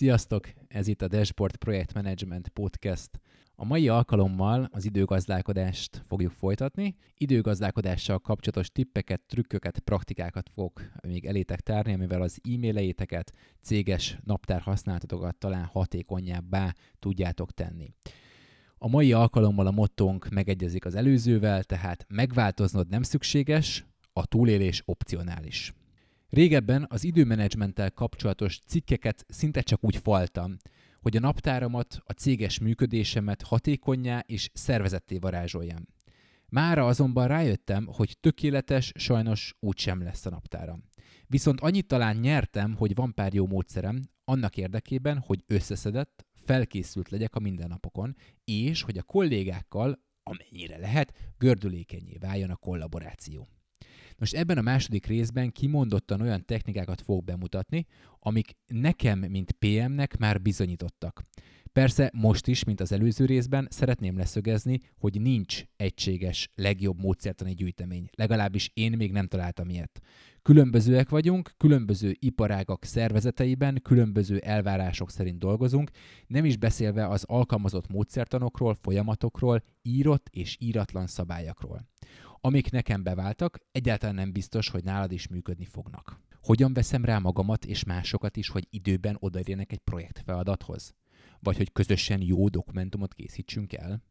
Sziasztok! Ez itt a Dashboard Project Management Podcast. A mai alkalommal az időgazdálkodást fogjuk folytatni. Időgazdálkodással kapcsolatos tippeket, trükköket, praktikákat fogok még elétek tárni, amivel az e-maileiteket, céges naptár használatokat talán hatékonyabbá tudjátok tenni. A mai alkalommal a mottónk megegyezik az előzővel, tehát megváltoznod nem szükséges, a túlélés opcionális. Régebben az időmenedzsmenttel kapcsolatos cikkeket szinte csak úgy faltam, hogy a naptáramat, a céges működésemet hatékonnyá és szervezetté varázsoljam. Mára azonban rájöttem, hogy tökéletes sajnos úgysem lesz a naptáram. Viszont annyit talán nyertem, hogy van pár jó módszerem, annak érdekében, hogy összeszedett, felkészült legyek a mindennapokon, és hogy a kollégákkal, amennyire lehet, gördülékenyé váljon a kollaboráció. Most ebben a második részben kimondottan olyan technikákat fogok bemutatni, amik nekem, mint PM-nek már bizonyítottak. Persze most is, mint az előző részben, szeretném leszögezni, hogy nincs egységes, legjobb módszertani gyűjtemény. Legalábbis én még nem találtam ilyet. Különbözőek vagyunk, különböző iparágak szervezeteiben, különböző elvárások szerint dolgozunk, nem is beszélve az alkalmazott módszertanokról, folyamatokról, írott és íratlan szabályokról. Amik nekem beváltak, egyáltalán nem biztos, hogy nálad is működni fognak. Hogyan veszem rá magamat és másokat is, hogy időben odaérjenek egy projektfeladathoz? Vagy hogy közösen jó dokumentumot készítsünk el?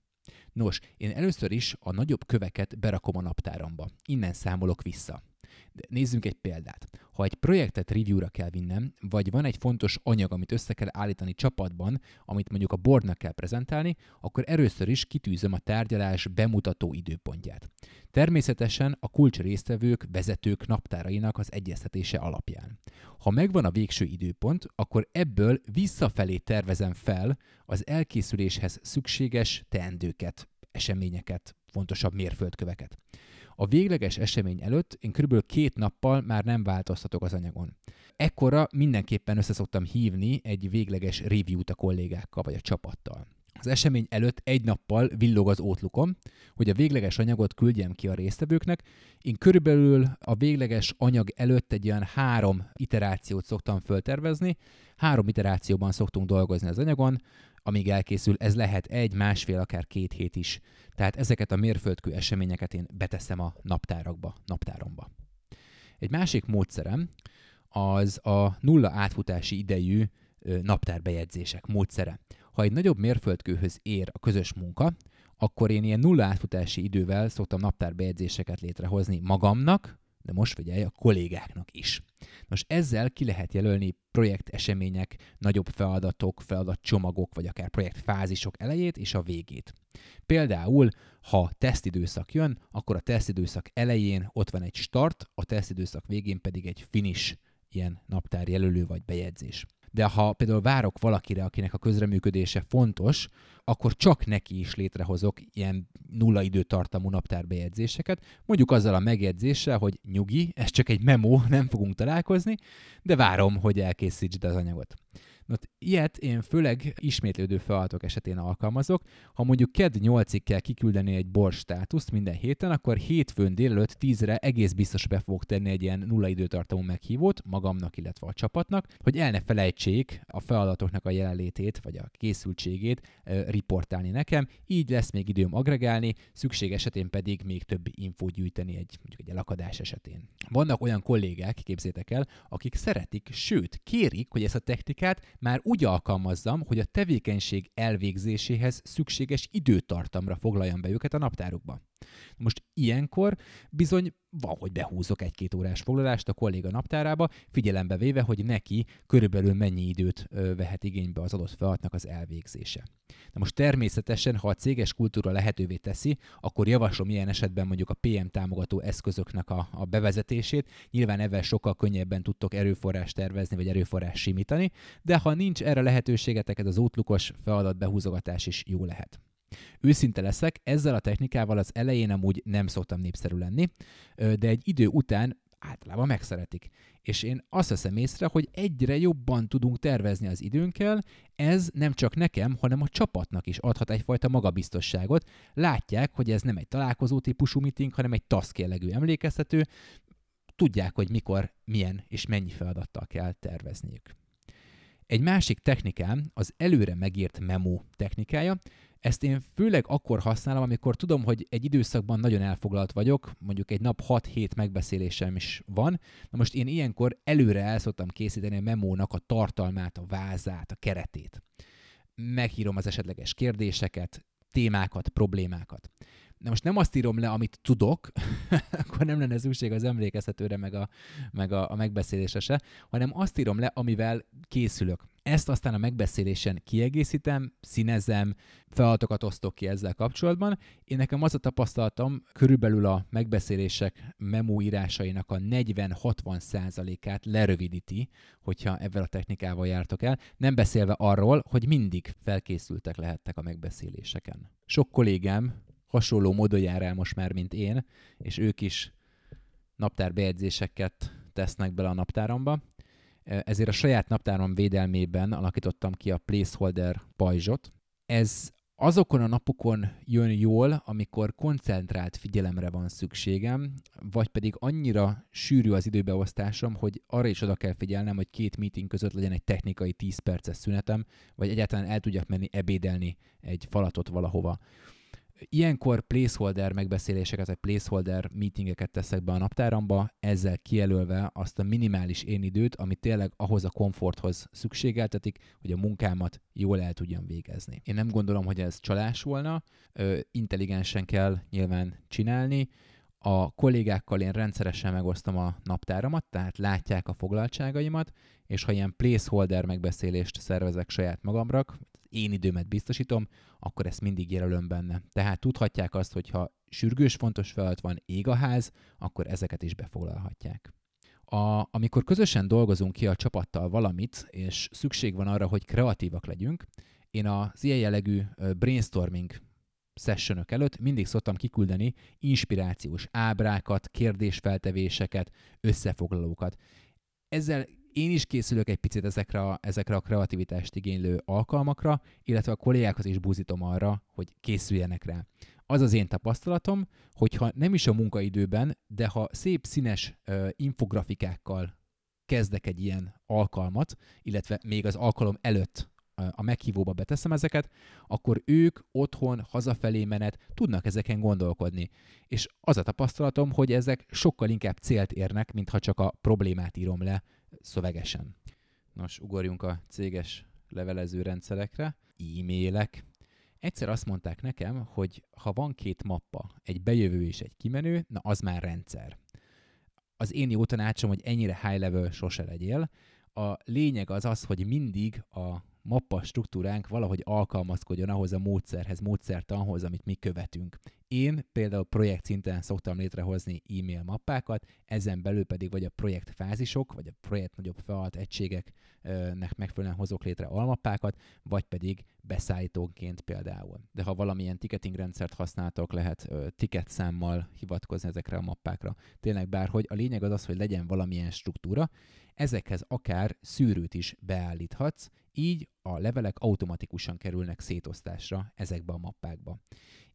Nos, én először is a nagyobb köveket berakom a naptáramba. Innen számolok vissza. De nézzünk egy példát. Ha egy projektet reviewra kell vinnem, vagy van egy fontos anyag, amit össze kell állítani csapatban, amit mondjuk a boardnak kell prezentálni, akkor először is kitűzöm a tárgyalás bemutató időpontját. Természetesen a kulcs résztvevők, vezetők naptárainak az egyeztetése alapján. Ha megvan a végső időpont, akkor ebből visszafelé tervezem fel az elkészüléshez szükséges teendőket, eseményeket, fontosabb mérföldköveket. A végleges esemény előtt én kb. 2 nappal már nem változtatok az anyagon. Ekkora mindenképpen összeszoktam hívni egy végleges review-t a kollégákkal vagy a csapattal. Az esemény előtt 1 nappal villog az ótlukom, hogy a végleges anyagot küldjem ki a résztvevőknek. Én körülbelül a végleges anyag előtt egy olyan 3 iterációt szoktam föltervezni. 3 iterációban szoktunk dolgozni az anyagon, amíg elkészül, ez lehet 1, másfél, akár 2 hét is. Tehát ezeket a mérföldkő eseményeket én beteszem a naptáromba. Egy másik módszerem az a 0 átfutási idejű naptárbejegyzések módszere. Ha egy nagyobb mérföldkőhöz ér a közös munka, akkor én ilyen 0 átfutási idővel szoktam naptárbejegyzéseket létrehozni magamnak, de most figyelj, a kollégáknak is. Nos, ezzel ki lehet jelölni projektesemények, nagyobb feladatok, feladatcsomagok, vagy akár projektfázisok elejét és a végét. Például, ha tesztidőszak jön, akkor a tesztidőszak elején ott van egy start, a tesztidőszak végén pedig egy finish, ilyen naptárjelölő vagy bejegyzés. De ha például várok valakire, akinek a közreműködése fontos, akkor csak neki is létrehozok ilyen 0 időtartamú naptárbejegyzéseket, mondjuk azzal a megjegyzéssel, hogy nyugi, ez csak egy memo, nem fogunk találkozni, de várom, hogy elkészítsd az anyagot. Ilyet én főleg ismétlődő feladatok esetén alkalmazok. Ha mondjuk kedd 8-ig kell kiküldeni egy board státuszt minden héten, akkor hétfőn délelőtt 10-re egész biztos be fogok tenni egy ilyen 0 időtartamú meghívót magamnak, illetve a csapatnak, hogy el ne felejtsék a feladatoknak a jelenlétét vagy a készültségét riportálni nekem. Így lesz még időm agregálni, szükség esetén pedig még több infót gyűjteni mondjuk egy elakadás esetén. Vannak olyan kollégák, képzétek el, akik szeretik, sőt kérik, hogy ezt a technikát már úgy alkalmazzam, hogy a tevékenység elvégzéséhez szükséges időtartamra foglaljam be őket a naptárukba. Most ilyenkor bizony van, hogy behúzok 1-2 órás foglalást a kolléga naptárába, figyelembe véve, hogy neki körülbelül mennyi időt vehet igénybe az adott feladatnak az elvégzése. Na most természetesen, ha a céges kultúra lehetővé teszi, akkor javaslom ilyen esetben mondjuk a PM támogató eszközöknek a bevezetését. Nyilván ezzel sokkal könnyebben tudtok erőforrást tervezni, vagy erőforrás simítani, de ha nincs erre lehetőségetek, ez az outlukos feladatbehúzogatás is jó lehet. Őszinte leszek, ezzel a technikával az elején amúgy nem szoktam népszerű lenni, de egy idő után általában megszeretik. És én azt veszem észre, hogy egyre jobban tudunk tervezni az időnkkel, ez nem csak nekem, hanem a csapatnak is adhat egyfajta magabiztosságot. Látják, hogy ez nem egy találkozó típusú meeting, hanem egy task jellegű emlékeztető. Tudják, hogy mikor, milyen és mennyi feladattal kell tervezniük. Egy másik technikám az előre megírt memo technikája. Ezt én főleg akkor használom, amikor tudom, hogy egy időszakban nagyon elfoglalt vagyok, mondjuk egy nap 6-7 megbeszélésem is van. Na most én ilyenkor előre el szoktam készíteni a memónak a tartalmát, a vázát, a keretét. Megírom az esetleges kérdéseket, témákat, problémákat. Na most nem azt írom le, amit tudok, akkor nem lenne szükség az emlékeztetőre, meg a megbeszélésre se, hanem azt írom le, amivel készülök. Ezt aztán a megbeszélésen kiegészítem, színezem, feladatokat osztok ki ezzel kapcsolatban. Én nekem az a tapasztalatom, körülbelül a megbeszélések memo írásainak a 40-60%-át lerövidíti, hogyha ebben a technikával jártok el, nem beszélve arról, hogy mindig felkészültek lehettek a megbeszéléseken. Sok kollégám hasonló módon jár el most már, mint én, és ők is naptárbejegyzéseket tesznek bele a naptáramba. Ezért a saját naptárom védelmében alakítottam ki a placeholder pajzsot. Ez azokon a napokon jön jól, amikor koncentrált figyelemre van szükségem, vagy pedig annyira sűrű az időbeosztásom, hogy arra is oda kell figyelnem, hogy 2 meeting között legyen egy technikai 10 perces szünetem, vagy egyáltalán el tudjak menni ebédelni egy falatot valahova. Ilyenkor placeholder megbeszéléseket, vagy placeholder meetingeket teszek be a naptáramba, ezzel kijelölve azt a minimális én időt, ami tényleg ahhoz a komforthoz szükségeltetik, hogy a munkámat jól el tudjam végezni. Én nem gondolom, hogy ez csalás volna, intelligensen kell nyilván csinálni. A kollégákkal én rendszeresen megosztom a naptáramat, tehát látják a foglaltságaimat, és ha ilyen placeholder megbeszélést szervezek saját magamra, én időmet biztosítom, akkor ezt mindig jelölöm benne. Tehát tudhatják azt, hogy ha sürgős fontos feladat van, ég a ház, akkor ezeket is befoglalhatják. Amikor közösen dolgozunk ki a csapattal valamit, és szükség van arra, hogy kreatívak legyünk, én az ilyen jellegű brainstorming sessionök előtt mindig szoktam kiküldeni inspirációs ábrákat, kérdésfeltevéseket, összefoglalókat. Ezzel én is készülök egy picit ezekre a kreativitást igénylő alkalmakra, illetve a kollégákhoz is búzítom arra, hogy készüljenek rá. Az az én tapasztalatom, hogyha nem is a munkaidőben, de ha szép színes infografikákkal kezdek egy ilyen alkalmat, illetve még az alkalom előtt a meghívóba beteszem ezeket, akkor ők otthon, hazafelé menet tudnak ezeken gondolkodni. És az a tapasztalatom, hogy ezek sokkal inkább célt érnek, mintha csak a problémát írom le szövegesen. Nos, ugorjunk a céges levelező rendszerekre. E-mailek. Egyszer azt mondták nekem, hogy ha van 2 mappa, egy bejövő és egy kimenő, na az már rendszer. Az én jó tanácsom, hogy ennyire high level sose legyél. A lényeg az, hogy mindig a mappa struktúránk valahogy alkalmazkodjon ahhoz a módszerhez, módszertanhoz, amit mi követünk. Én például projekt szinten szoktam létrehozni e-mail mappákat, ezen belül pedig vagy a projekt fázisok, vagy a projekt nagyobb feladat egységeknek megfelelően hozok létre almappákat, vagy pedig beszállítónként például. De ha valamilyen ticketing rendszert használtok, lehet ticket számmal hivatkozni ezekre a mappákra. Tényleg bárhogy a lényeg az, hogy legyen valamilyen struktúra, ezekhez akár szűrőt is beállíthatsz, így a levelek automatikusan kerülnek szétosztásra ezekbe a mappákba.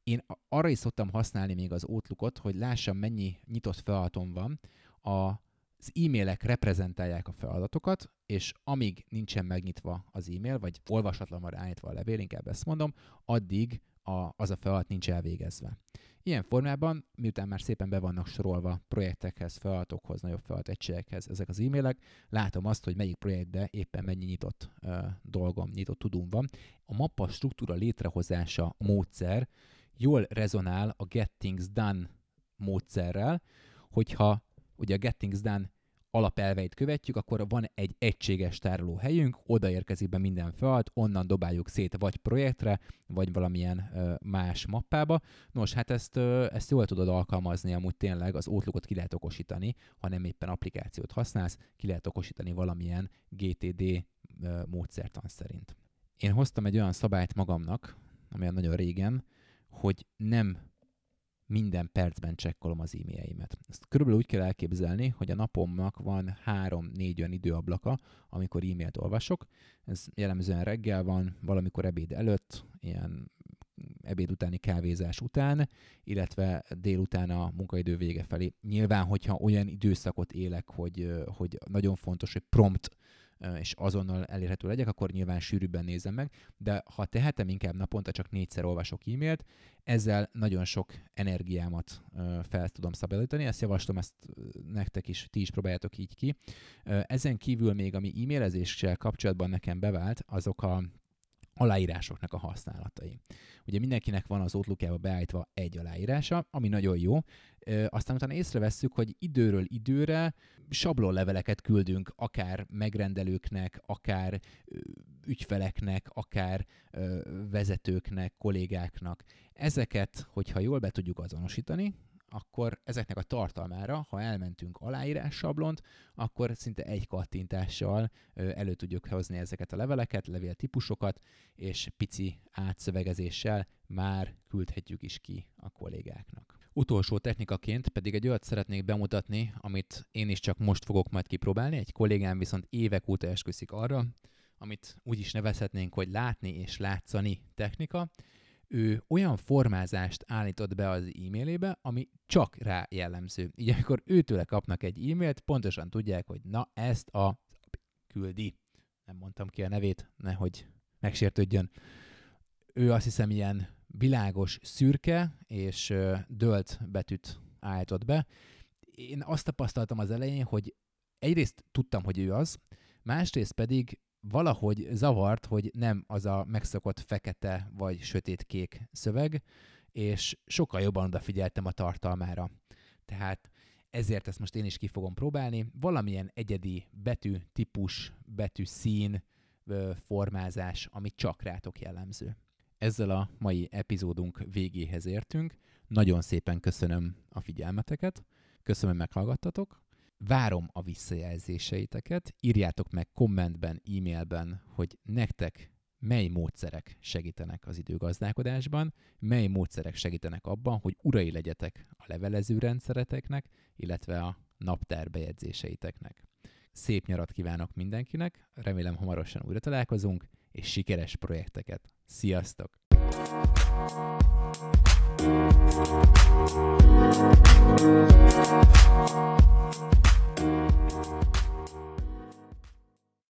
Én arra is szoktam használni még az Outlookot, hogy lássam, mennyi nyitott feladatom van. Az e-mailek reprezentálják a feladatokat, és amíg nincsen megnyitva az e-mail, vagy olvasatlan van állítva a levél, inkább ezt mondom, addig az a feladat nincs elvégezve. Ilyen formában, miután már szépen be vannak sorolva projektekhez, feladatokhoz, nagyobb feladategységekhez ezek az e-mailek, látom azt, hogy melyik projektben éppen mennyi nyitott dolgom, nyitott tudum van. A mappa struktúra létrehozása módszer jól rezonál a Get Things Done módszerrel, hogyha ugye a Get Things Done alapelveit követjük, akkor van egy egységes tárolóhelyünk, oda érkezik be minden feladat, onnan dobáljuk szét vagy projektre, vagy valamilyen más mappába. Nos, hát ezt jól tudod alkalmazni, amúgy tényleg az Outlookot ki lehet okosítani, ha nem éppen applikációt használsz, ki lehet okosítani valamilyen GTD módszertan szerint. Én hoztam egy olyan szabályt magamnak, amilyen nagyon régen, hogy nem minden percben csekkolom az e-mailjeimet. Ezt körülbelül úgy kell elképzelni, hogy a napomnak van 3-4 olyan időablaka, amikor e-mailt olvasok. Ez jellemzően reggel van, valamikor ebéd előtt, ilyen ebéd utáni kávézás után, illetve délután a munkaidő vége felé. Nyilván, hogyha olyan időszakot élek, hogy nagyon fontos, hogy prompt és azonnal elérhető legyek, akkor nyilván sűrűbben nézem meg, de ha tehetem, inkább naponta csak 4-szer olvasok e-mailt, ezzel nagyon sok energiámat fel tudom szabadítani, ezt javaslom, ezt nektek is, ti is próbáljátok így ki. Ezen kívül még, ami e-mailezéssel kapcsolatban nekem bevált, azok a aláírásoknak a használatai. Ugye mindenkinek van az Outlook-jába beállítva egy aláírása, ami nagyon jó. Aztán utána észrevesszük, hogy időről időre sablonleveleket küldünk akár megrendelőknek, akár ügyfeleknek, akár vezetőknek, kollégáknak. Ezeket, hogyha jól be tudjuk azonosítani, akkor ezeknek a tartalmára, ha elmentünk aláírás sablont, akkor szinte egy kattintással elő tudjuk hozni ezeket a leveleket, levéltípusokat, és pici átszövegezéssel már küldhetjük is ki a kollégáknak. Utolsó technikaként pedig egy olyat szeretnék bemutatni, amit én is csak most fogok majd kipróbálni, egy kollégám viszont évek óta esküszik arra, amit úgy is nevezhetnénk, hogy látni és látszani technika. Ő olyan formázást állított be az e-mailébe, ami csak rá jellemző. Így amikor őtőle kapnak egy e-mailt, pontosan tudják, hogy na ezt a küldi. Nem mondtam ki a nevét, nehogy megsértődjön. Ő azt hiszem ilyen világos, szürke és dölt betűt állított be. Én azt tapasztaltam az elején, hogy egyrészt tudtam, hogy ő az, másrészt pedig valahogy zavart, hogy nem az a megszokott fekete vagy sötétkék szöveg, és sokkal jobban odafigyeltem a tartalmára. Tehát ezért ezt most én is ki fogom próbálni. Valamilyen egyedi betű, típus, betű szín, formázás, ami csak rátok jellemző. Ezzel a mai epizódunk végéhez értünk. Nagyon szépen köszönöm a figyelmeteket, köszönöm, hogy meghallgattatok. Várom a visszajelzéseiteket, írjátok meg kommentben, e-mailben, hogy nektek mely módszerek segítenek az időgazdálkodásban, mely módszerek segítenek abban, hogy urai legyetek a levelező rendszereteknek, illetve a naptárbejegyzéseiteknek. Szép nyarat kívánok mindenkinek, remélem hamarosan újra találkozunk, és sikeres projekteket! Sziasztok! Thank you.